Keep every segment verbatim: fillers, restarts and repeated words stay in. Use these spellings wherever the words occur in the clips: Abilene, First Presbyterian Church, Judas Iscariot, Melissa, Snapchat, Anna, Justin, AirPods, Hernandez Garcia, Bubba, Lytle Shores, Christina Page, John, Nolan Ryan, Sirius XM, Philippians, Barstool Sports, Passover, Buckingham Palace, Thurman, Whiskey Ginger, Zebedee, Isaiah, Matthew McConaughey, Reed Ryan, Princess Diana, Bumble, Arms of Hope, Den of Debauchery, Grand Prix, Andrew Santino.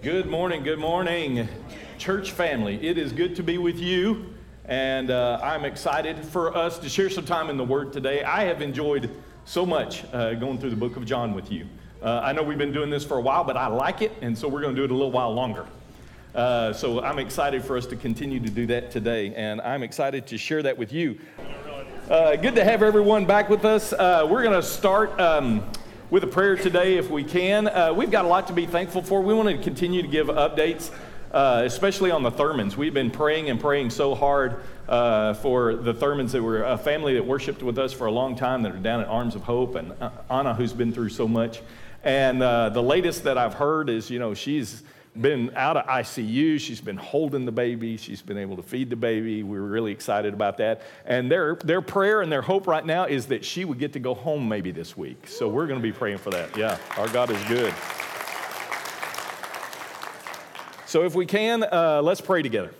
Good morning, good morning, church family. It is good to be with you, and uh, I'm excited for us to share some time in the Word today. I have enjoyed so much uh, going through the book of John with you. Uh, I know we've been doing this for a while, but I like it, and so we're going to do it a little while longer. Uh, so I'm excited for us to continue to do that today, and I'm excited to share that with you. Uh, good to have everyone back with us. Uh, we're going to start... Um, with a prayer today if we can. Uh, we've got a lot to be thankful for. We want to continue to give updates, uh, especially on the Thurmans. We've been praying and praying so hard uh, for the Thurmans that were a family that worshiped with us for a long time that are down at Arms of Hope, and Anna, who's been through so much. And uh, the latest that I've heard is, you know, she's been out of I C U. She's been holding the baby. She's been able to feed the baby. We were really excited about that. And their their prayer and their hope right now is that she would get to go home maybe this week. So we're going to be praying for that. Yeah, our God is good. So if we can, uh, let's pray together.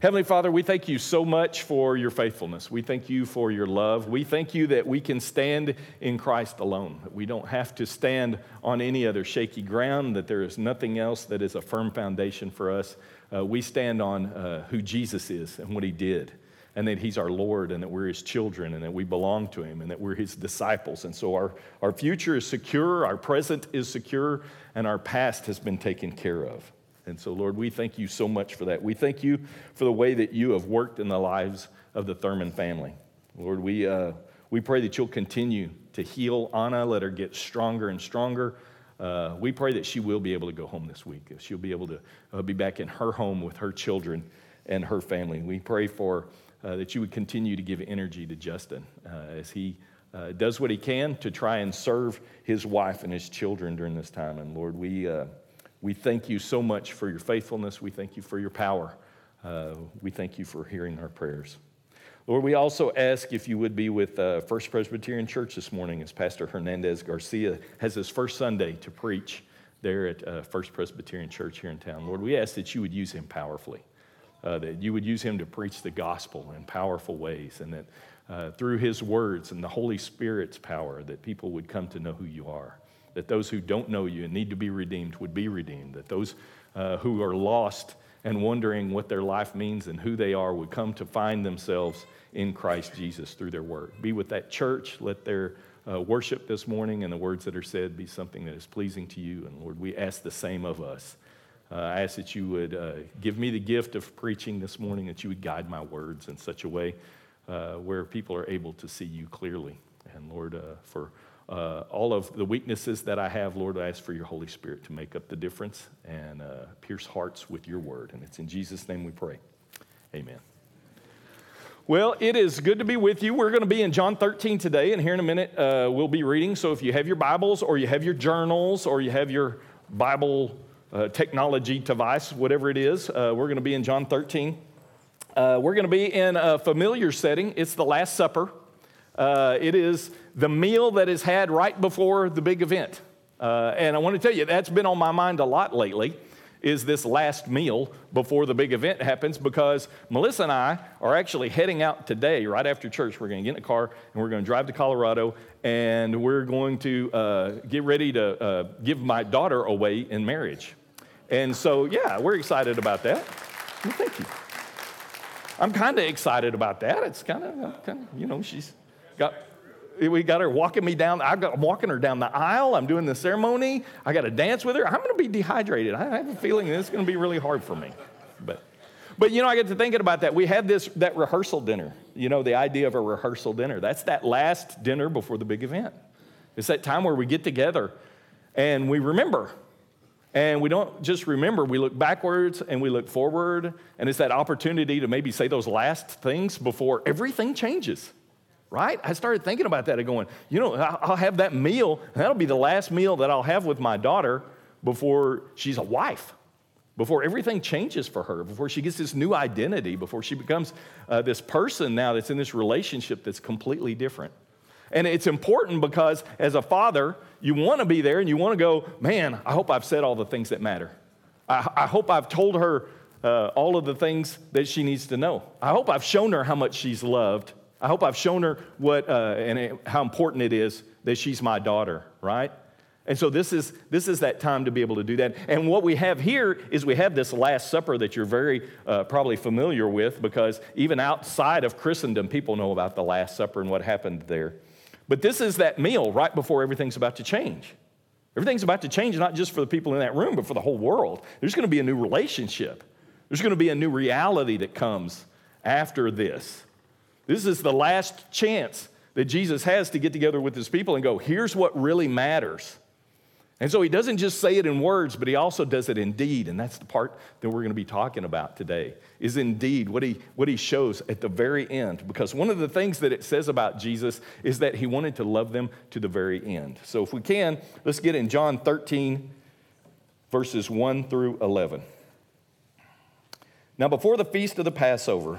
Heavenly Father, we thank you so much for your faithfulness. We thank you for your love. We thank you that we can stand in Christ alone, that we don't have to stand on any other shaky ground, that there is nothing else that is a firm foundation for us. Uh, we stand on uh, who Jesus is and what he did, and that he's our Lord, and that we're his children, and that we belong to him, and that we're his disciples. And so our, our future is secure, our present is secure, and our past has been taken care of. And so, Lord, we thank you so much for that. We thank you for the way that you have worked in the lives of the Thurman family. Lord, we uh, we pray that you'll continue to heal Anna, let her get stronger and stronger. Uh, we pray that she will be able to go home this week. She'll be able to uh, be back in her home with her children and her family. We pray for uh, that you would continue to give energy to Justin uh, as he uh, does what he can to try and serve his wife and his children during this time. And, Lord, we... Uh, We thank you so much for your faithfulness. We thank you for your power. Uh, we thank you for hearing our prayers. Lord, we also ask if you would be with uh, First Presbyterian Church this morning as Pastor Hernandez Garcia has his first Sunday to preach there at uh, First Presbyterian Church here in town. Lord, we ask that you would use him powerfully, uh, that you would use him to preach the gospel in powerful ways, and that uh, through his words and the Holy Spirit's power that people would come to know who you are, that those who don't know you and need to be redeemed would be redeemed, that those uh, who are lost and wondering what their life means and who they are would come to find themselves in Christ Jesus through their work. Be with that church. Let their uh, worship this morning and the words that are said be something that is pleasing to you. And Lord, we ask the same of us. Uh, I ask that you would uh, give me the gift of preaching this morning, that you would guide my words in such a way uh, where people are able to see you clearly. And Lord, uh, for Uh, all of the weaknesses that I have, Lord, I ask for your Holy Spirit to make up the difference and uh, pierce hearts with your word. And it's in Jesus' name we pray. Amen. Well, it is good to be with you. We're going to be in John thirteen today, and here in a minute uh, we'll be reading. So if you have your Bibles or you have your journals or you have your Bible uh, technology device, whatever it is, uh, we're going to be in John thirteen. Uh, we're going to be in a familiar setting. It's the Last Supper. Uh, it is the meal that is had right before the big event. Uh, and I want to tell you, that's been on my mind a lot lately, is this last meal before the big event happens, because Melissa and I are actually heading out today, right after church. We're going to get in a car, and we're going to drive to Colorado, and we're going to uh, get ready to uh, give my daughter away in marriage. And so, yeah, we're excited about that. Well, thank you. I'm kind of excited about that. It's kind of, kind of, you know, she's... Got, we got her walking me down. I've got, I'm walking her down the aisle. I'm doing the ceremony. I got to dance with her. I'm going to be dehydrated. I have a feeling this is going to be really hard for me. But, but you know, I get to thinking about that. We had this that rehearsal dinner. You know, the idea of a rehearsal dinner. That's that last dinner before the big event. It's that time where we get together and we remember. And we don't just remember. We look backwards and we look forward. And it's that opportunity to maybe say those last things before everything changes. Right? I started thinking about that and going, you know, I'll have that meal, and that'll be the last meal that I'll have with my daughter before she's a wife, before everything changes for her, before she gets this new identity, before she becomes uh, this person now that's in this relationship that's completely different. And it's important because as a father, you want to be there and you want to go, man, I hope I've said all the things that matter. I, I hope I've told her uh, all of the things that she needs to know. I hope I've shown her how much she's loved. I hope I've shown her what uh, and it, how important it is that she's my daughter, right? And so this is this is that time to be able to do that. And what we have here is we have this Last Supper that you're very uh, probably familiar with, because even outside of Christendom, people know about the Last Supper and what happened there. But this is that meal right before everything's about to change. Everything's about to change, not just for the people in that room, but for the whole world. There's going to be a new relationship. There's going to be a new reality that comes after this. This is the last chance that Jesus has to get together with his people and go, here's what really matters. And so he doesn't just say it in words, but he also does it in deed. And that's the part that we're going to be talking about today, is indeed what he, what he shows at the very end. Because one of the things that it says about Jesus is that he wanted to love them to the very end. So if we can, let's get in John thirteen, verses one through eleven. Now before the feast of the Passover,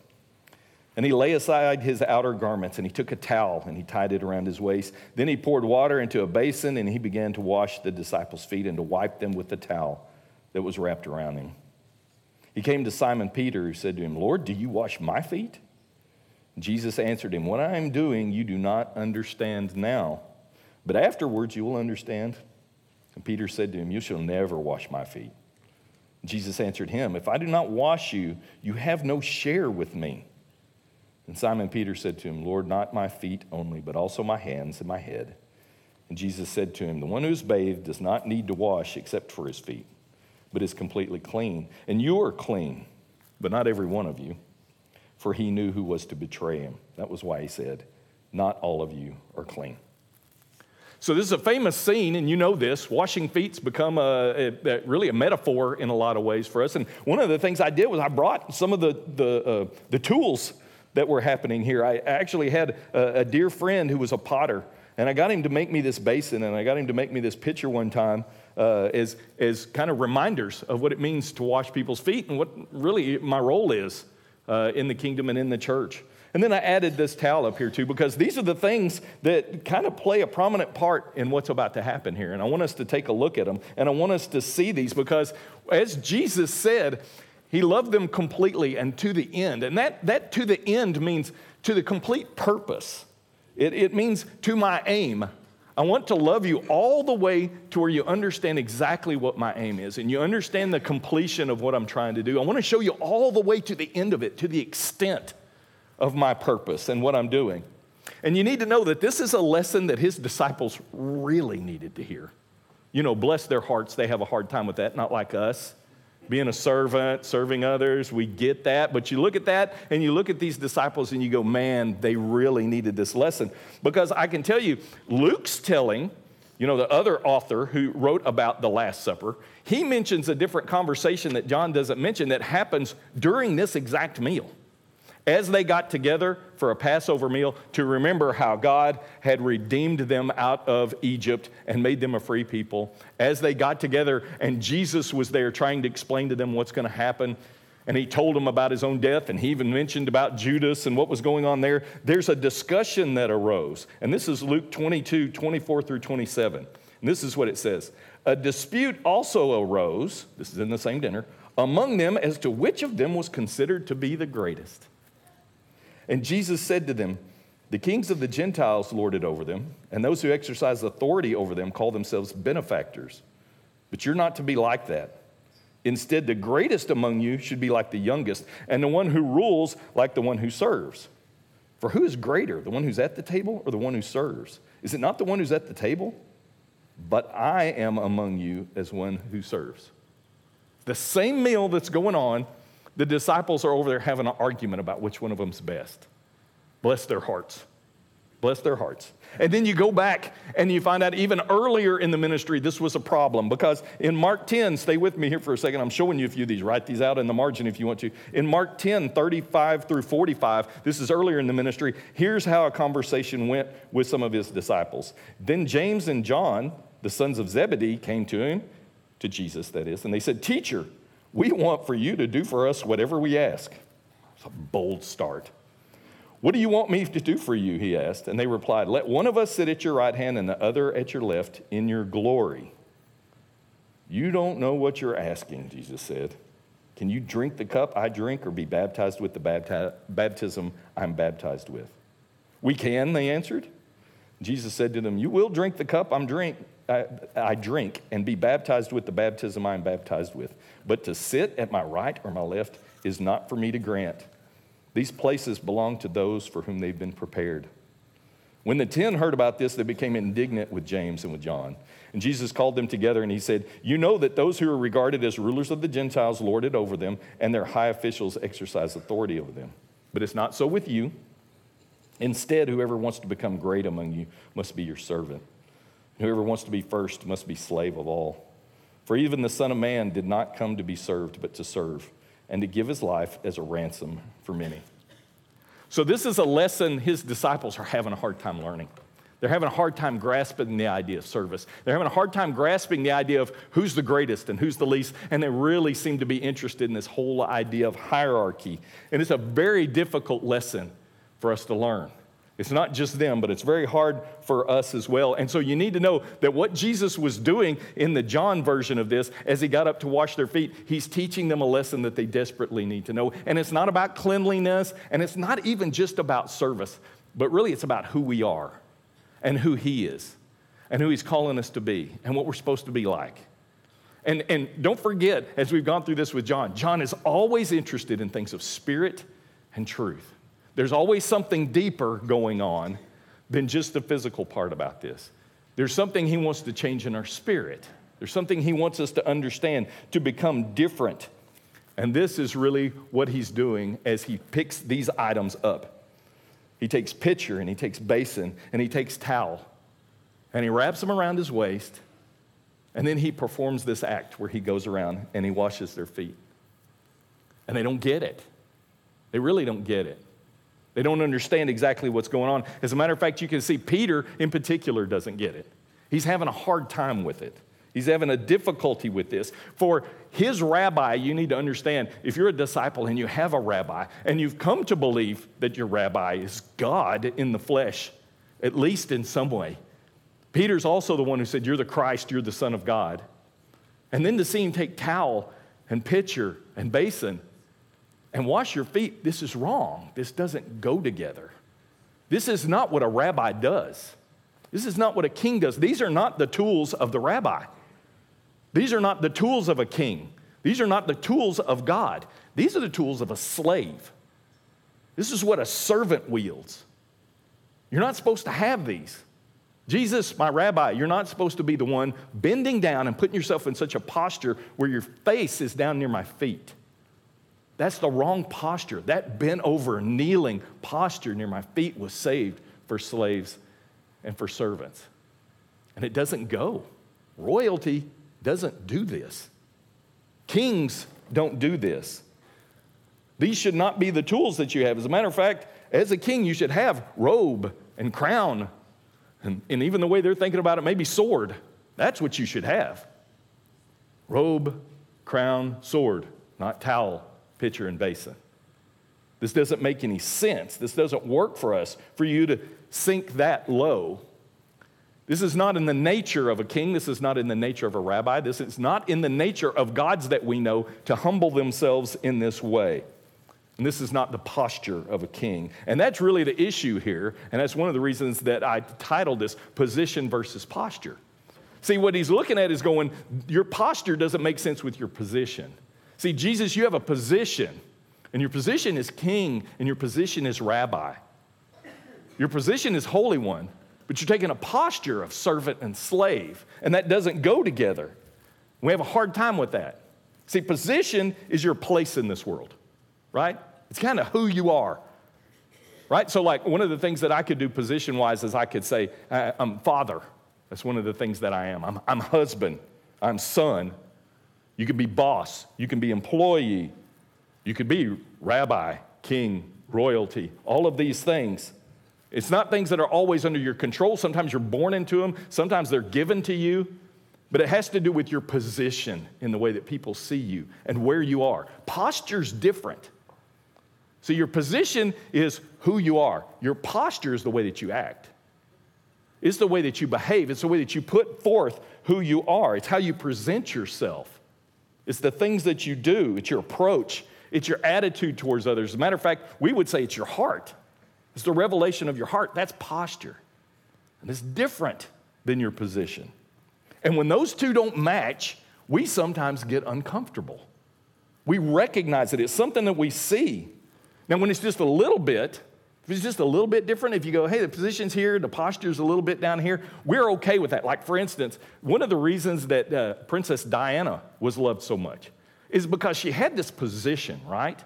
And he lay aside his outer garments, and he took a towel, and he tied it around his waist. Then he poured water into a basin, and he began to wash the disciples' feet and to wipe them with the towel that was wrapped around him. He came to Simon Peter, who said to him, Lord, do you wash my feet? Jesus answered him, what I am doing you do not understand now, but afterwards you will understand. And Peter said to him, you shall never wash my feet. Jesus answered him, if I do not wash you, you have no share with me. And Simon Peter said to him, Lord, not my feet only, but also my hands and my head. And Jesus said to him, the one who is bathed does not need to wash except for his feet, but is completely clean. And you are clean, but not every one of you. For he knew who was to betray him. That was why he said, not all of you are clean. So this is a famous scene, and you know this. Washing feet's become a, a, a, really a metaphor in a lot of ways for us. And one of the things I did was I brought some of the, the, uh, the tools that were happening here. I actually had a, a dear friend who was a potter, and I got him to make me this basin, and I got him to make me this pitcher one time, Uh, as, as kind of reminders of what it means to wash people's feet and what really my role is uh, in the kingdom and in the church. And then I added this towel up here too, because these are the things that kind of play a prominent part in what's about to happen here. And I want us to take a look at them, and I want us to see these, because as Jesus said, he loved them completely and to the end. And that, that to the end means to the complete purpose. It, it means to my aim. I want to love you all the way to where you understand exactly what my aim is, and you understand the completion of what I'm trying to do. I want to show you all the way to the end of it, to the extent of my purpose and what I'm doing. And you need to know that this is a lesson that his disciples really needed to hear. You know, bless their hearts, they have a hard time with that, not like us. Being a servant, serving others, we get that. But you look at that, and you look at these disciples, and you go, man, they really needed this lesson. Because I can tell you, Luke's telling, you know, the other author who wrote about the Last Supper, he mentions a different conversation that John doesn't mention that happens during this exact meal, as they got together for a Passover meal to remember how God had redeemed them out of Egypt and made them a free people. As they got together and Jesus was there trying to explain to them what's going to happen, and he told them about his own death, and he even mentioned about Judas and what was going on there. There's a discussion that arose, and this is Luke twenty-two, twenty-four through twenty-seven. And this is what it says. A dispute also arose, this is in the same dinner, among them as to which of them was considered to be the greatest. And Jesus said to them, the kings of the Gentiles lord it over them, and those who exercise authority over them call themselves benefactors. But you're not to be like that. Instead, the greatest among you should be like the youngest, and the one who rules like the one who serves. For who is greater, the one who's at the table or the one who serves? Is it not the one who's at the table? But I am among you as one who serves. The same meal that's going on, the disciples are over there having an argument about which one of them's best. Bless their hearts. Bless their hearts. And then you go back and you find out even earlier in the ministry this was a problem, because in Mark ten, stay with me here for a second. I'm showing you a few of these. Write these out in the margin if you want to. In Mark ten, thirty-five through forty-five, this is earlier in the ministry. Here's how a conversation went with some of his disciples. Then James and John, the sons of Zebedee, came to him, to Jesus that is, and they said, Teacher, We want for you to do for us whatever we ask. It's a bold start. What do you want me to do for you, he asked. And they replied, let one of us sit at your right hand and the other at your left in your glory. You don't know what you're asking, Jesus said. Can you drink the cup I drink or be baptized with the bapti- baptism I'm baptized with? We can, they answered. Jesus said to them, you will drink the cup I'm drink, I, I drink and be baptized with the baptism I'm baptized with. But to sit at my right or my left is not for me to grant. These places belong to those for whom they've been prepared. When the ten heard about this, they became indignant with James and with John. And Jesus called them together and he said, you know that those who are regarded as rulers of the Gentiles lord it over them, and their high officials exercise authority over them. But it's not so with you. Instead, whoever wants to become great among you must be your servant. Whoever wants to be first must be slave of all. For even the Son of Man did not come to be served, but to serve, and to give his life as a ransom for many. So this is a lesson his disciples are having a hard time learning. They're having a hard time grasping the idea of service. They're having a hard time grasping the idea of who's the greatest and who's the least, and they really seem to be interested in this whole idea of hierarchy. And it's a very difficult lesson for us to learn. It's not just them, but it's very hard for us as well. And so you need to know that what Jesus was doing in the John version of this, as he got up to wash their feet, he's teaching them a lesson that they desperately need to know. And it's not about cleanliness, and it's not even just about service, but really it's about who we are and who he is and who he's calling us to be and what we're supposed to be like. And, and don't forget, as we've gone through this with John, John is always interested in things of spirit and truth. There's always something deeper going on than just the physical part about this. There's something he wants to change in our spirit. There's something he wants us to understand, to become different. And this is really what he's doing as he picks these items up. He takes pitcher and he takes basin and he takes towel and he wraps them around his waist, and then he performs this act where he goes around and he washes their feet. And they don't get it. They really don't get it. They don't understand exactly what's going on. As a matter of fact, you can see Peter in particular doesn't get it. He's having a hard time with it. He's having a difficulty with this. For his rabbi, you need to understand, if you're a disciple and you have a rabbi, and you've come to believe that your rabbi is God in the flesh, at least in some way, Peter's also the one who said, you're the Christ, you're the Son of God. And then to see him take towel and pitcher and basin and wash your feet, this is wrong. This doesn't go together. This is not what a rabbi does. This is not what a king does. These are not the tools of the rabbi. These are not the tools of a king. These are not the tools of God. These are the tools of a slave. This is what a servant wields. You're not supposed to have these. Jesus, my rabbi, you're not supposed to be the one bending down and putting yourself in such a posture where your face is down near my feet. That's the wrong posture. That bent over, kneeling posture near my feet was saved for slaves and for servants. And it doesn't go. Royalty doesn't do this. Kings don't do this. These should not be the tools that you have. As a matter of fact, as a king, you should have robe and crown. And, and even the way they're thinking about it, maybe sword. That's what you should have. Robe, crown, sword, not towel, pitcher and basin. This doesn't make any sense. This doesn't work for us, for you to sink that low. This is not in the nature of a king. This is not in the nature of a rabbi. This is not in the nature of gods that we know to humble themselves in this way. And this is not the posture of a king. And that's really the issue here. And that's one of the reasons that I titled this Position versus Posture. See, what he's looking at is going, your posture doesn't make sense with your position. See, Jesus, you have a position, and your position is king, and your position is rabbi. Your position is holy one, but you're taking a posture of servant and slave, and that doesn't go together. We have a hard time with that. See, position is your place in this world, right? It's kind of who you are, right? So, like, one of the things that I could do position-wise is I could say, I, I'm father. That's one of the things that I am. I'm, I'm husband. I'm son. You could be boss. You can be employee. You could be rabbi, king, royalty, all of these things. It's not things that are always under your control. Sometimes you're born into them. Sometimes they're given to you. But it has to do with your position in the way that people see you and where you are. Posture's different. So your position is who you are. Your posture is the way that you act. It's the way that you behave. It's the way that you put forth who you are. It's how you present yourself. It's the things that you do. It's your approach. It's your attitude towards others. As a matter of fact, we would say it's your heart. It's the revelation of your heart. That's posture. And it's different than your position. And when those two don't match, we sometimes get uncomfortable. We recognize it. It's something that we see. Now, when it's just a little bit, if it's just a little bit different, if you go, hey, the position's here, the posture's a little bit down here, we're okay with that. Like, for instance, one of the reasons that uh, Princess Diana was loved so much is because she had this position, right?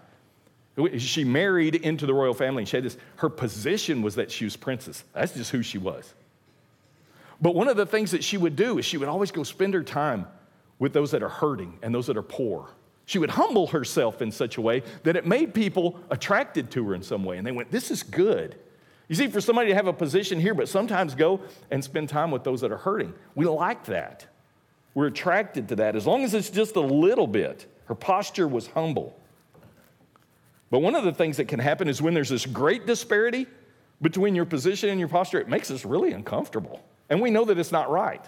She married into the royal family, and she had this, her position was that she was princess. That's just who she was. But one of the things that she would do is she would always go spend her time with those that are hurting and those that are poor. She would humble herself in such a way that it made people attracted to her in some way. And they went, this is good. You see, for somebody to have a position here, but sometimes go and spend time with those that are hurting. We like that. We're attracted to that as long as it's just a little bit. Her posture was humble. But one of the things that can happen is when there's this great disparity between your position and your posture, it makes us really uncomfortable. And we know that it's not right.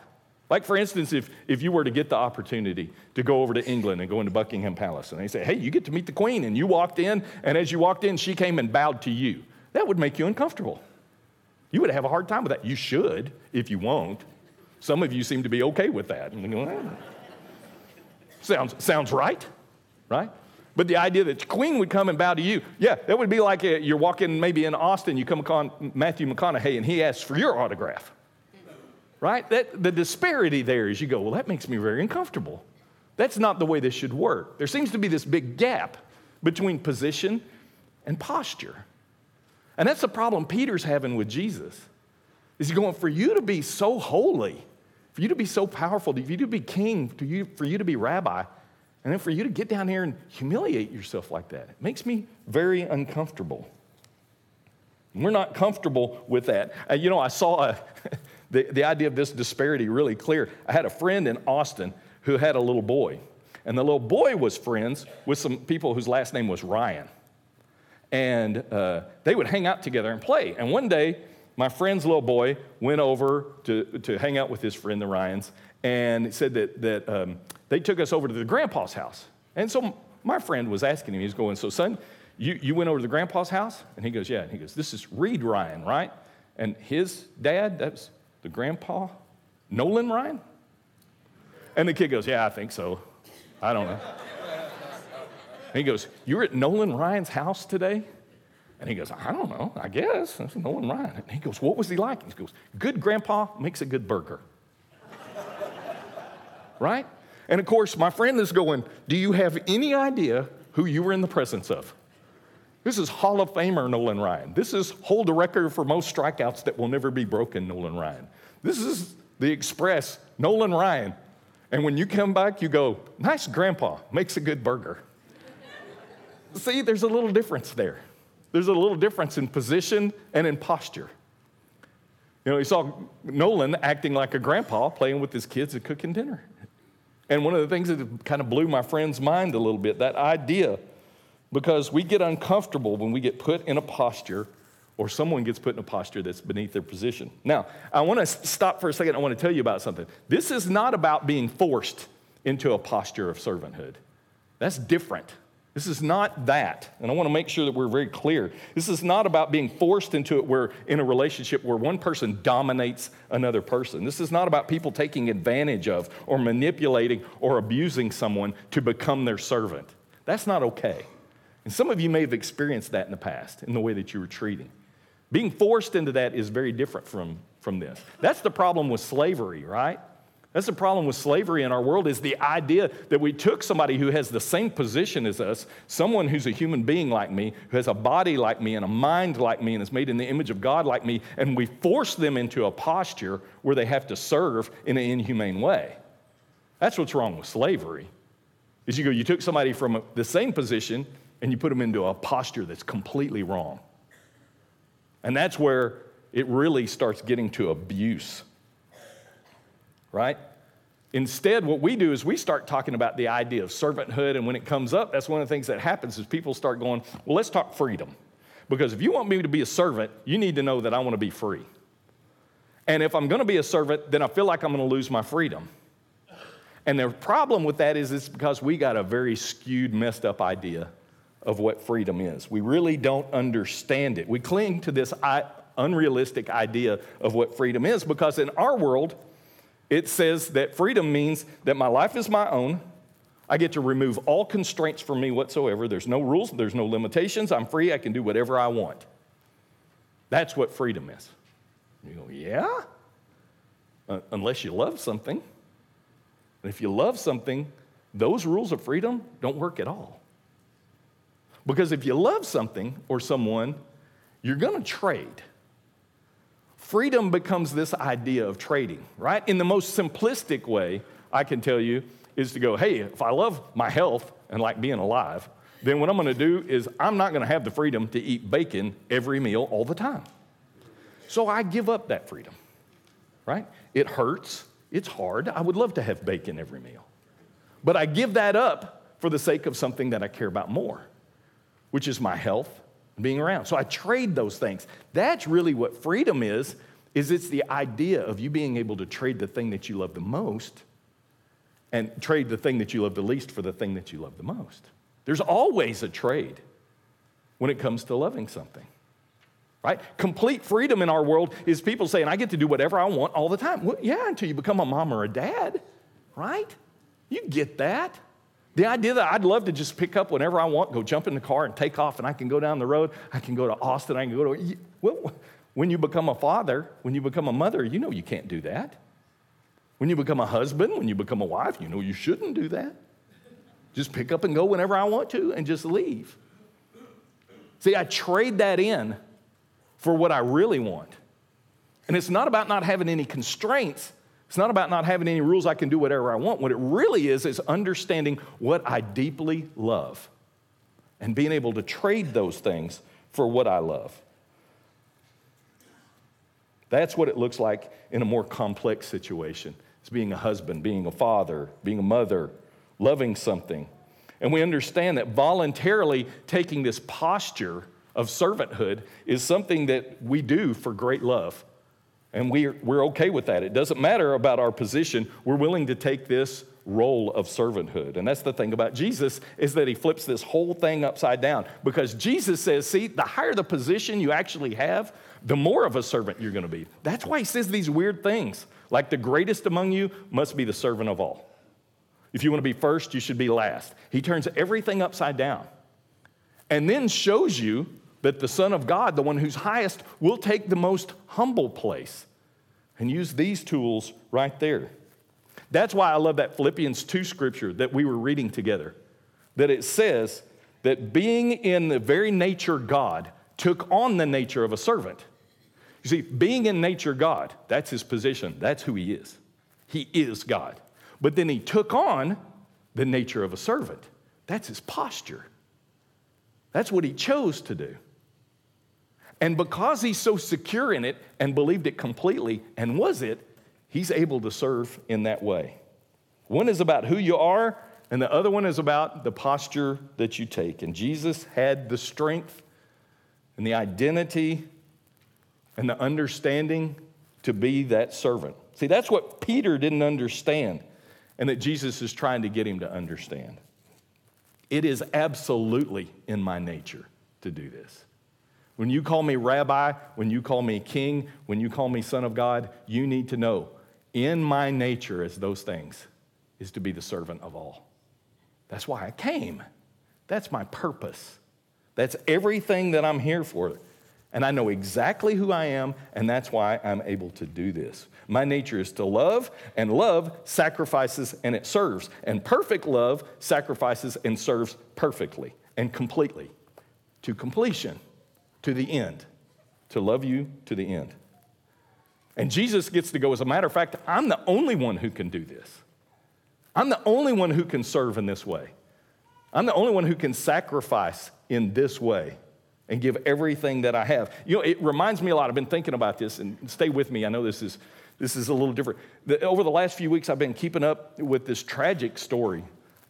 Like, for instance, if, if you were to get the opportunity to go over to England and go into Buckingham Palace, and they say, hey, you get to meet the Queen, and you walked in, and as you walked in, she came and bowed to you. That would make you uncomfortable. You would have a hard time with that. You should, if you won't. Some of you seem to be okay with that. And go, oh. sounds, sounds right, right? But the idea that the Queen would come and bow to you, yeah, that would be like a, you're walking maybe in Austin, you come upon Matthew McConaughey, and he asks for your autograph. Right? That, the disparity there is you go, well, that makes me very uncomfortable. That's not the way this should work. There seems to be this big gap between position and posture. And that's the problem Peter's having with Jesus. Is he going, for you to be so holy, for you to be so powerful, for you to be king, for you, for you to be rabbi, and then for you to get down here and humiliate yourself like that. It makes me very uncomfortable. And we're not comfortable with that. Uh, you know, I saw a... The, the idea of this disparity really clear. I had a friend in Austin who had a little boy, and the little boy was friends with some people whose last name was Ryan, and uh, they would hang out together and play. And one day, my friend's little boy went over to, to hang out with his friend, the Ryans, and said that, that um, they took us over to the grandpa's house. And so my friend was asking him, he's going, so son, you, you went over to the grandpa's house? And he goes, yeah. And he goes, this is Reed Ryan, right? And his dad, that's the grandpa, Nolan Ryan? And the kid goes, yeah, I think so. I don't know. And he goes, you were at Nolan Ryan's house today? And he goes, I don't know, I guess. That's Nolan Ryan. And he goes, what was he like? And he goes, good grandpa makes a good burger. Right? And of course, my friend is going, do you have any idea who you were in the presence of? This is Hall of Famer Nolan Ryan. This is hold the record for most strikeouts that will never be broken Nolan Ryan. This is the express Nolan Ryan. And when you come back, you go, nice grandpa, makes a good burger. See, there's a little difference there. There's a little difference in position and in posture. You know, you saw Nolan acting like a grandpa, playing with his kids and cooking dinner. And one of the things that kind of blew my friend's mind a little bit, that idea. Because we get uncomfortable when we get put in a posture or someone gets put in a posture that's beneath their position. Now, I want to stop for a second. I want to tell you about something. This is not about being forced into a posture of servanthood. That's different. This is not that. And I want to make sure that we're very clear. This is not about being forced into it where in a relationship where one person dominates another person. This is not about people taking advantage of or manipulating or abusing someone to become their servant. That's not okay. And some of you may have experienced that in the past, in the way that you were treating. Being forced into that is very different from, from this. That's the problem with slavery, right? That's the problem with slavery in our world is the idea that we took somebody who has the same position as us, someone who's a human being like me, who has a body like me and a mind like me and is made in the image of God like me, and we force them into a posture where they have to serve in an inhumane way. That's what's wrong with slavery. Is you go, you took somebody from the same position and you put them into a posture that's completely wrong. And that's where it really starts getting to abuse, right? Instead, what we do is we start talking about the idea of servanthood, and when it comes up, that's one of the things that happens is people start going, well, let's talk freedom. Because if you want me to be a servant, you need to know that I want to be free. And if I'm going to be a servant, then I feel like I'm going to lose my freedom. And the problem with that is it's because we got a very skewed, messed up idea of what freedom is. We really don't understand it. We cling to this unrealistic idea of what freedom is because in our world, it says that freedom means that my life is my own. I get to remove all constraints from me whatsoever. There's no rules. There's no limitations. I'm free. I can do whatever I want. That's what freedom is. You go, yeah? Uh, unless you love something. And if you love something, those rules of freedom don't work at all. Because if you love something or someone, you're going to trade. Freedom becomes this idea of trading, right? In the most simplistic way, I can tell you, is to go, hey, if I love my health and like being alive, then what I'm going to do is I'm not going to have the freedom to eat bacon every meal all the time. So I give up that freedom, right? It hurts. It's hard. I would love to have bacon every meal. But I give that up for the sake of something that I care about more, which is my health and being around. So I trade those things. That's really what freedom is, is it's the idea of you being able to trade the thing that you love the most and trade the thing that you love the least for the thing that you love the most. There's always a trade when it comes to loving something, right? Complete freedom in our world is people saying, I get to do whatever I want all the time. Well, yeah, until you become a mom or a dad, right? You get that. The idea that I'd love to just pick up whenever I want, go jump in the car and take off, and I can go down the road. I can go to Austin. I can go to... Well, when you become a father, when you become a mother, you know you can't do that. When you become a husband, when you become a wife, you know you shouldn't do that. Just pick up and go whenever I want to and just leave. See, I trade that in for what I really want. And it's not about not having any constraints. It's not about not having any rules. I can do whatever I want. What it really is is understanding what I deeply love and being able to trade those things for what I love. That's what it looks like in a more complex situation. It's being a husband, being a father, being a mother, loving something. And we understand that voluntarily taking this posture of servanthood is something that we do for great love. And we're, we're okay with that. It doesn't matter about our position. We're willing to take this role of servanthood. And that's the thing about Jesus is that he flips this whole thing upside down because Jesus says, see, the higher the position you actually have, the more of a servant you're going to be. That's why he says these weird things, like the greatest among you must be the servant of all. If you want to be first, you should be last. He turns everything upside down and then shows you that the Son of God, the one who's highest, will take the most humble place and use these tools right there. That's why I love that Philippians two scripture that we were reading together, that it says that being in the very nature God took on the nature of a servant. You see, being in nature God, that's his position. That's who he is. He is God. But then he took on the nature of a servant. That's his posture. That's what he chose to do. And because he's so secure in it and believed it completely and was it, he's able to serve in that way. One is about who you are, and the other one is about the posture that you take. And Jesus had the strength and the identity and the understanding to be that servant. See, that's what Peter didn't understand and that Jesus is trying to get him to understand. It is absolutely in my nature to do this. When you call me rabbi, when you call me king, when you call me son of God, you need to know in my nature as those things is to be the servant of all. That's why I came. That's my purpose. That's everything that I'm here for. And I know exactly who I am, and that's why I'm able to do this. My nature is to love, and love sacrifices and it serves. And perfect love sacrifices and serves perfectly and completely to completion. To the end, to love you to the end. And Jesus gets to go, as a matter of fact, I'm the only one who can do this. I'm the only one who can serve in this way. I'm the only one who can sacrifice in this way and give everything that I have. You know, it reminds me a lot. I've been thinking about this, and stay with me. I know this is This is a little different. The, over the last few weeks, I've been keeping up with this tragic story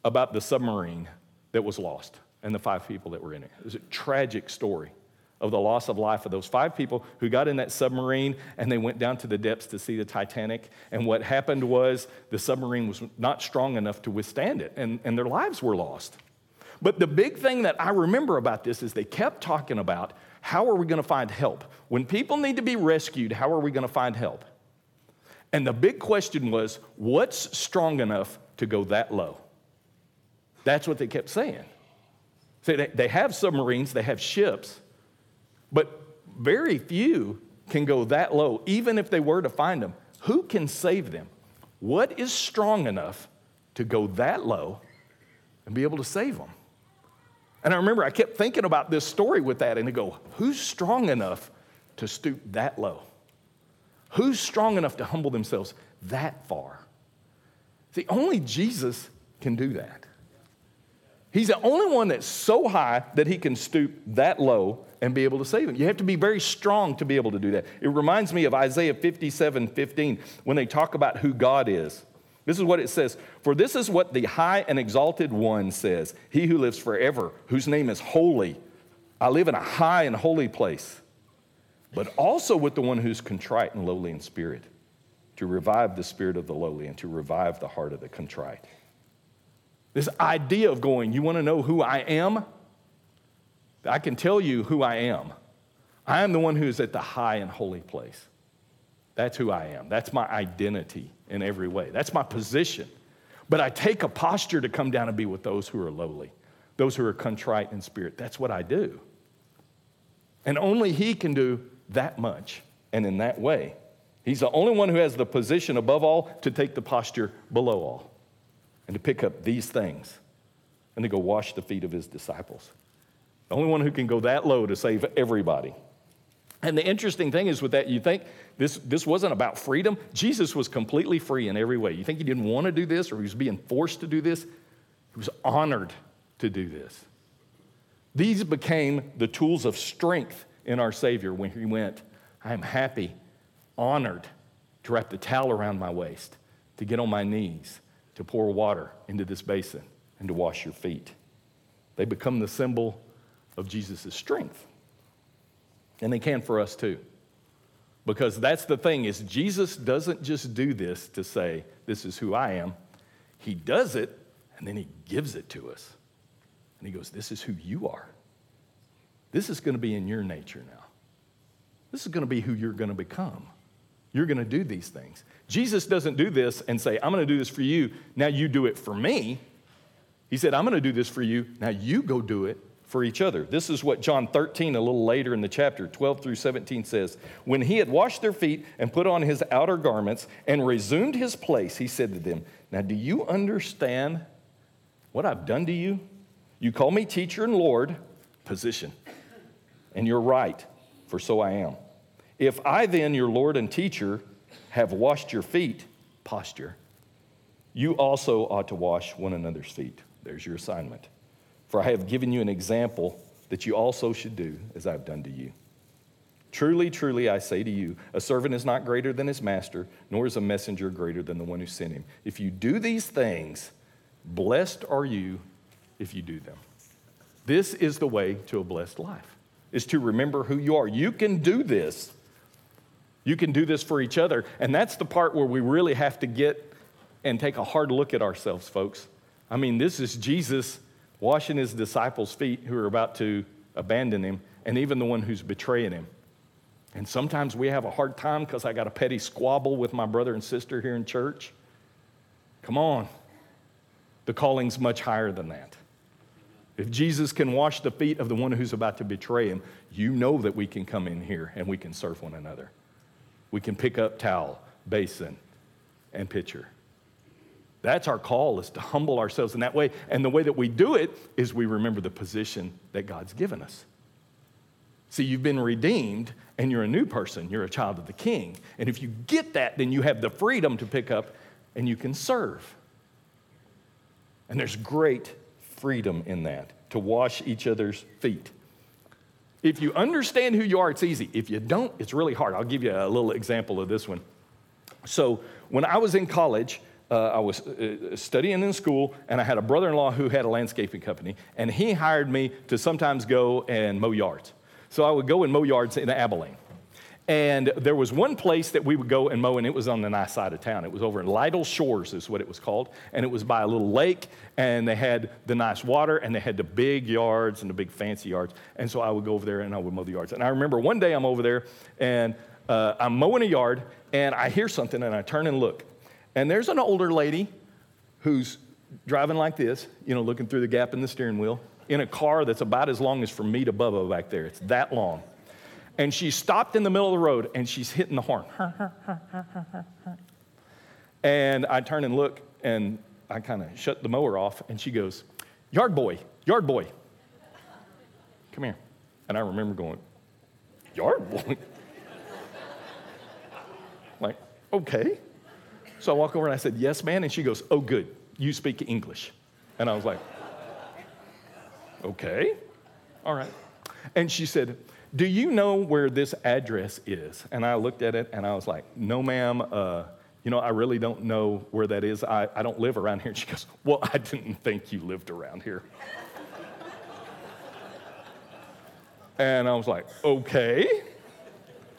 about the submarine that was lost and the five people that were in it. It was a tragic story of the loss of life of those five people who got in that submarine, and they went down to the depths to see the Titanic. And what happened was the submarine was not strong enough to withstand it, and, and their lives were lost. But the big thing that I remember about this is they kept talking about, how are we going to find help? When people need to be rescued, how are we going to find help? And the big question was, what's strong enough to go that low? That's what they kept saying. So they, they have submarines, they have ships, but very few can go that low, even if they were to find them. Who can save them? What is strong enough to go that low and be able to save them? And I remember I kept thinking about this story with that, and to go, who's strong enough to stoop that low? Who's strong enough to humble themselves that far? See, only Jesus can do that. He's the only one that's so high that he can stoop that low and be able to save them. You have to be very strong to be able to do that. It reminds me of Isaiah fifty-seven fifteen, when they talk about who God is. This is what it says: "For this is what the high and exalted one says, he who lives forever, whose name is holy. I live in a high and holy place, but also with the one who's contrite and lowly in spirit, to revive the spirit of the lowly and to revive the heart of the contrite." This idea of going, you want to know who I am? I can tell you who I am. I am the one who is at the high and holy place. That's who I am. That's my identity in every way. That's my position. But I take a posture to come down and be with those who are lowly, those who are contrite in spirit. That's what I do. And only he can do that much and in that way. He's the only one who has the position above all to take the posture below all and to pick up these things and to go wash the feet of his disciples. The only one who can go that low to save everybody. And the interesting thing is with that, you think this, this wasn't about freedom. Jesus was completely free in every way. You think he didn't want to do this, or he was being forced to do this? He was honored to do this. These became the tools of strength in our Savior when he went, I am happy, honored to wrap the towel around my waist, to get on my knees, to pour water into this basin, and to wash your feet. They become the symbol of Jesus' strength. And they can for us too. Because that's the thing, is Jesus doesn't just do this to say, this is who I am. He does it, and then he gives it to us. And he goes, this is who you are. This is going to be in your nature now. This is going to be who you're going to become. You're going to do these things. Jesus doesn't do this and say, I'm going to do this for you, now you do it for me. He said, I'm going to do this for you, now you go do it for each other. This is what John thirteen, a little later in the chapter, twelve through seventeen says, when he had washed their feet and put on his outer garments and resumed his place, he said to them, now do you understand what I've done to you? You call me teacher and Lord, position, and you're right, for so I am. If I then, your Lord and teacher, have washed your feet, posture, you also ought to wash one another's feet. There's your assignment. For I have given you an example that you also should do as I have done to you. Truly, truly, I say to you, a servant is not greater than his master, nor is a messenger greater than the one who sent him. If you do these things, blessed are you if you do them. This is the way to a blessed life, is to remember who you are. You can do this. You can do this for each other. And that's the part where we really have to get and take a hard look at ourselves, folks. I mean, this is Jesus washing his disciples' feet who are about to abandon him, and even the one who's betraying him. And sometimes we have a hard time because I got a petty squabble with my brother and sister here in church. Come on. The calling's much higher than that. If Jesus can wash the feet of the one who's about to betray him, you know that we can come in here and we can serve one another. We can pick up towel, basin, and pitcher. That's our call, is to humble ourselves in that way. And the way that we do it is we remember the position that God's given us. See, you've been redeemed, and you're a new person. You're a child of the King. And if you get that, then you have the freedom to pick up, and you can serve. And there's great freedom in that, to wash each other's feet. If you understand who you are, it's easy. If you don't, it's really hard. I'll give you a little example of this one. So when I was in college, uh, I was uh, studying in school, and I had a brother-in-law who had a landscaping company, and he hired me to sometimes go and mow yards. So I would go and mow yards in Abilene. And there was one place that we would go and mow, and it was on the nice side of town. It was over in Lytle Shores is what it was called, and it was by a little lake, and they had the nice water, and they had the big yards and the big fancy yards. And so I would go over there, and I would mow the yards. And I remember one day I'm over there, and uh, I'm mowing a yard, and I hear something, and I turn and look. And there's an older lady who's driving like this, you know, looking through the gap in the steering wheel, in a car that's about as long as from me to Bubba back there. It's that long. And she stopped in the middle of the road, and she's hitting the horn. And I turn and look, and I kind of shut the mower off, and she goes, "Yard boy, yard boy, come here." And I remember going, "Yard boy?" Like, okay. So I walk over, and I said, "Yes, man." And she goes, "Oh, good, you speak English." And I was like, okay, all right. And she said, "Do you know where this address is?" And I looked at it, and I was like, "No, ma'am. Uh, you know, I really don't know where that is. I, I don't live around here." And she goes, "Well, I didn't think you lived around here." And I was like, okay.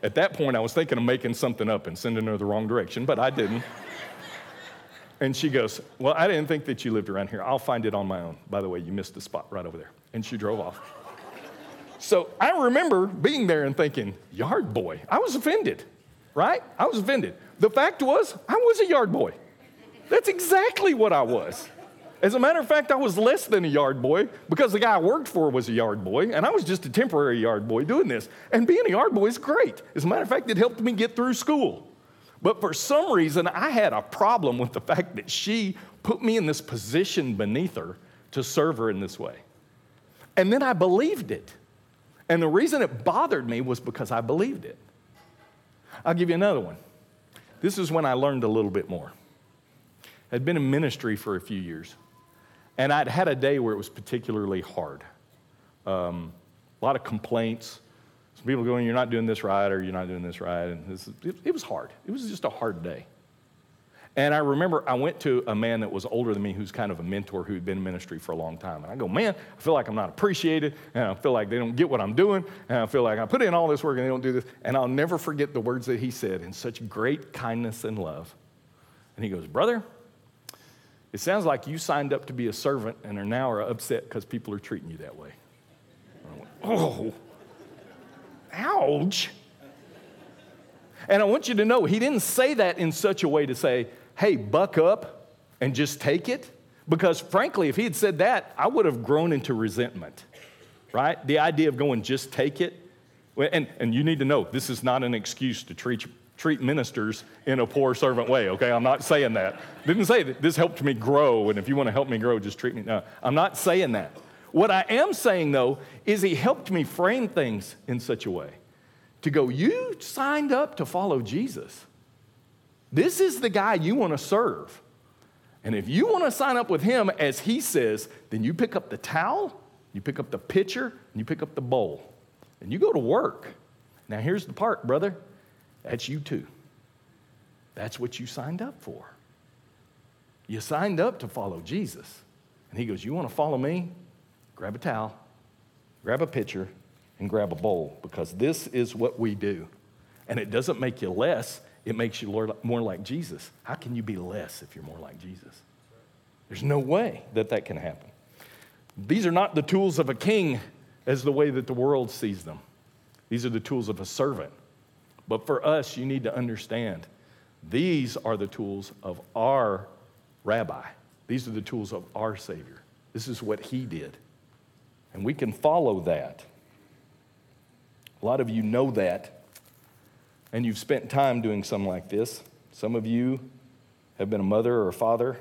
At that point, I was thinking of making something up and sending her the wrong direction, but I didn't. And she goes, "Well, I didn't think that you lived around here. I'll find it on my own. By the way, you missed the spot right over there." And she drove off. So I remember being there and thinking, yard boy. I was offended, right? I was offended. The fact was, I was a yard boy. That's exactly what I was. As a matter of fact, I was less than a yard boy because the guy I worked for was a yard boy, and I was just a temporary yard boy doing this. And being a yard boy is great. As a matter of fact, it helped me get through school. But for some reason, I had a problem with the fact that she put me in this position beneath her to serve her in this way. And then I believed it. And the reason it bothered me was because I believed it. I'll give you another one. This is when I learned a little bit more. I'd been in ministry for a few years, and I'd had a day where it was particularly hard. Um, a lot of complaints. Some people going, "You're not doing this right," or "You're not doing this right." And this, it, it was hard. It was just a hard day. And I remember I went to a man that was older than me who's kind of a mentor who'd been in ministry for a long time. And I go, "Man, I feel like I'm not appreciated, and I feel like they don't get what I'm doing, and I feel like I put in all this work and they don't do this." And I'll never forget the words that he said in such great kindness and love. And he goes, "Brother, it sounds like you signed up to be a servant and are now are upset because people are treating you that way." And I went, oh, ouch. And I want you to know he didn't say that in such a way to say, "Hey, buck up and just take it." Because frankly, if he had said that, I would have grown into resentment, right? The idea of going, "Just take it." And, and you need to know, this is not an excuse to treat, treat ministers in a poor servant way, okay? I'm not saying that. Didn't say that this helped me grow, and if you want to help me grow, just treat me. No, I'm not saying that. What I am saying, though, is he helped me frame things in such a way to go, "You signed up to follow Jesus. This is the guy you want to serve. And if you want to sign up with him as he says, then you pick up the towel, you pick up the pitcher, and you pick up the bowl, and you go to work. Now here's the part, brother. That's you too. That's what you signed up for. You signed up to follow Jesus." And he goes, "You want to follow me? Grab a towel, grab a pitcher, and grab a bowl, because this is what we do. And it doesn't make you less. It makes you more like Jesus." How can you be less if you're more like Jesus? There's no way that that can happen. These are not the tools of a king as the way that the world sees them. These are the tools of a servant. But for us, you need to understand, these are the tools of our rabbi. These are the tools of our Savior. This is what he did. And we can follow that. A lot of you know that, and you've spent time doing something like this. Some of you have been a mother or a father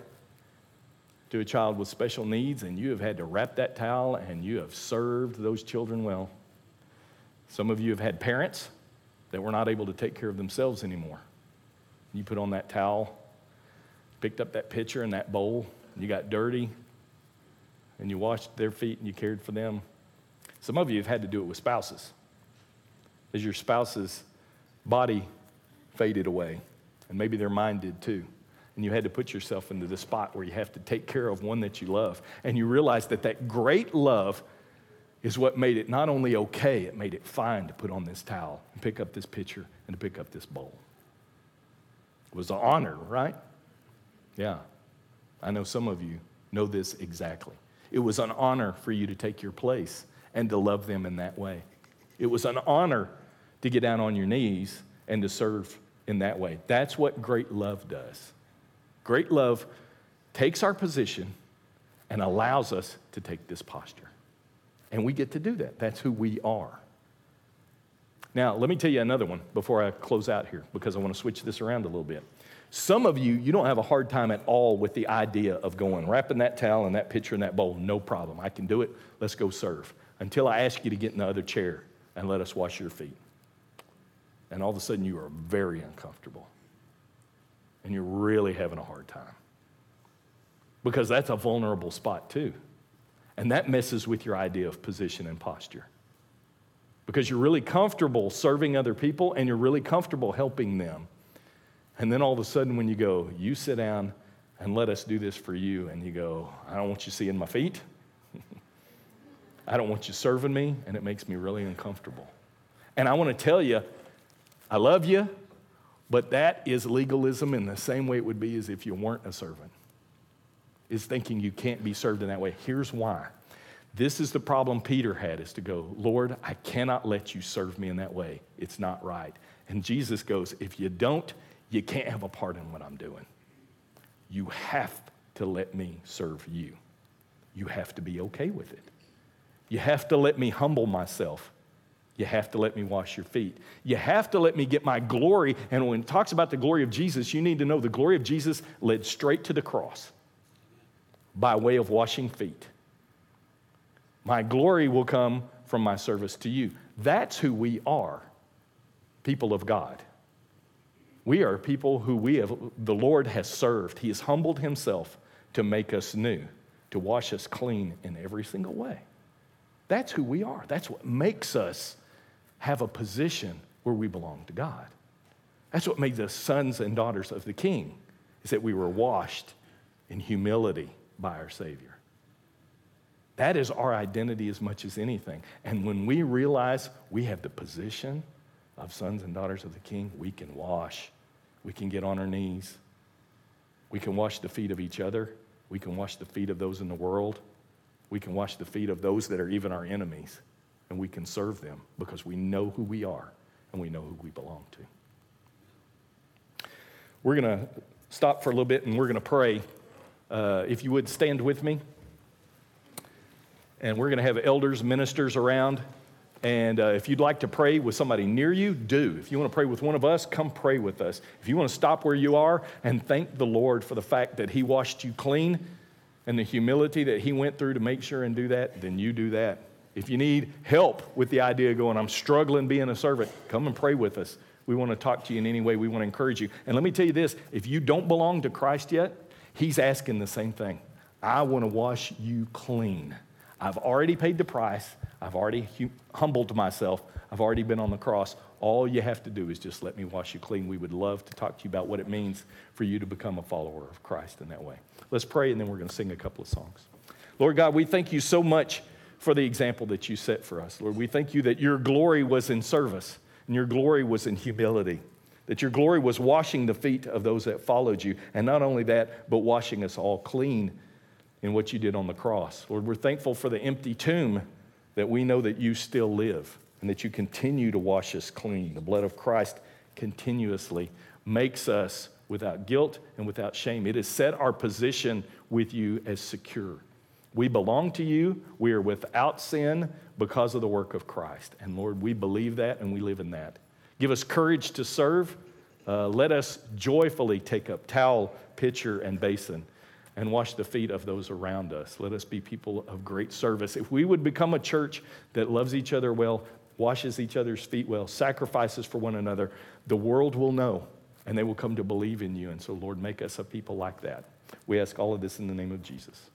to a child with special needs, and you have had to wrap that towel, and you have served those children well. Some of you have had parents that were not able to take care of themselves anymore. You put on that towel, picked up that pitcher and that bowl, and you got dirty, and you washed their feet, and you cared for them. Some of you have had to do it with spouses. As your spouse's body faded away, and maybe their mind did too. And you had to put yourself into the spot where you have to take care of one that you love. And you realize that that great love is what made it not only okay, it made it fine to put on this towel and pick up this pitcher and to pick up this bowl. It was an honor, right? Yeah. I know some of you know this exactly. It was an honor for you to take your place and to love them in that way. It was an honor to get down on your knees and to serve in that way. That's what great love does. Great love takes our position and allows us to take this posture. And we get to do that. That's who we are. Now, let me tell you another one before I close out here, because I want to switch this around a little bit. Some of you, you don't have a hard time at all with the idea of going, wrapping that towel and that pitcher and that bowl, no problem. I can do it. Let's go serve. Until I ask you to get in the other chair and let us wash your feet. And all of a sudden, you are very uncomfortable. And you're really having a hard time. Because that's a vulnerable spot too. And that messes with your idea of position and posture. Because you're really comfortable serving other people and you're really comfortable helping them. And then all of a sudden when you go, you sit down and let us do this for you. And you go, I don't want you seeing my feet. I don't want you serving me. And it makes me really uncomfortable. And I want to tell you, I love you. But that is legalism in the same way it would be as if you weren't a servant. It's thinking you can't be served in that way. Here's why. This is the problem Peter had, is to go, Lord, I cannot let you serve me in that way. It's not right. And Jesus goes, if you don't, you can't have a part in what I'm doing. You have to let me serve you. You have to be okay with it. You have to let me humble myself. You have to let me wash your feet. You have to let me get my glory. And when it talks about the glory of Jesus, you need to know the glory of Jesus led straight to the cross by way of washing feet. My glory will come from my service to you. That's who we are, people of God. We are people who we have, the Lord has served. He has humbled himself to make us new, to wash us clean in every single way. That's who we are. That's what makes us have a position where we belong to God. That's what made us sons and daughters of the King, is that we were washed in humility by our Savior. That is our identity as much as anything. And when we realize we have the position of sons and daughters of the King, we can wash. We can get on our knees. We can wash the feet of each other. We can wash the feet of those in the world. We can wash the feet of those that are even our enemies, and we can serve them because we know who we are and we know who we belong to. We're going to stop for a little bit, and we're going to pray. Uh, if you would, stand with me. And we're going to have elders, ministers around. And uh, if you'd like to pray with somebody near you, do. If you want to pray with one of us, come pray with us. If you want to stop where you are and thank the Lord for the fact that he washed you clean, and the humility that he went through to make sure and do that, then you do that. If you need help with the idea of going, I'm struggling being a servant, come and pray with us. We want to talk to you in any way. We want to encourage you. And let me tell you this, if you don't belong to Christ yet, he's asking the same thing. I want to wash you clean. I've already paid the price. I've already hum- humbled myself. I've already been on the cross. All you have to do is just let me wash you clean. We would love to talk to you about what it means for you to become a follower of Christ in that way. Let's pray, and then we're going to sing a couple of songs. Lord God, we thank you so much for the example that you set for us. Lord, we thank you that your glory was in service, and your glory was in humility, that your glory was washing the feet of those that followed you, and not only that, but washing us all clean in what you did on the cross. Lord, we're thankful for the empty tomb, that we know that you still live and that you continue to wash us clean. The blood of Christ continuously makes us without guilt and without shame. It has set our position with you as secure. We belong to you. We are without sin because of the work of Christ. And Lord, we believe that and we live in that. Give us courage to serve. Uh, let us joyfully take up towel, pitcher, and basin and wash the feet of those around us. Let us be people of great service. If we would become a church that loves each other well, washes each other's feet well, sacrifices for one another, the world will know, and they will come to believe in you. And so, Lord, make us a people like that. We ask all of this in the name of Jesus.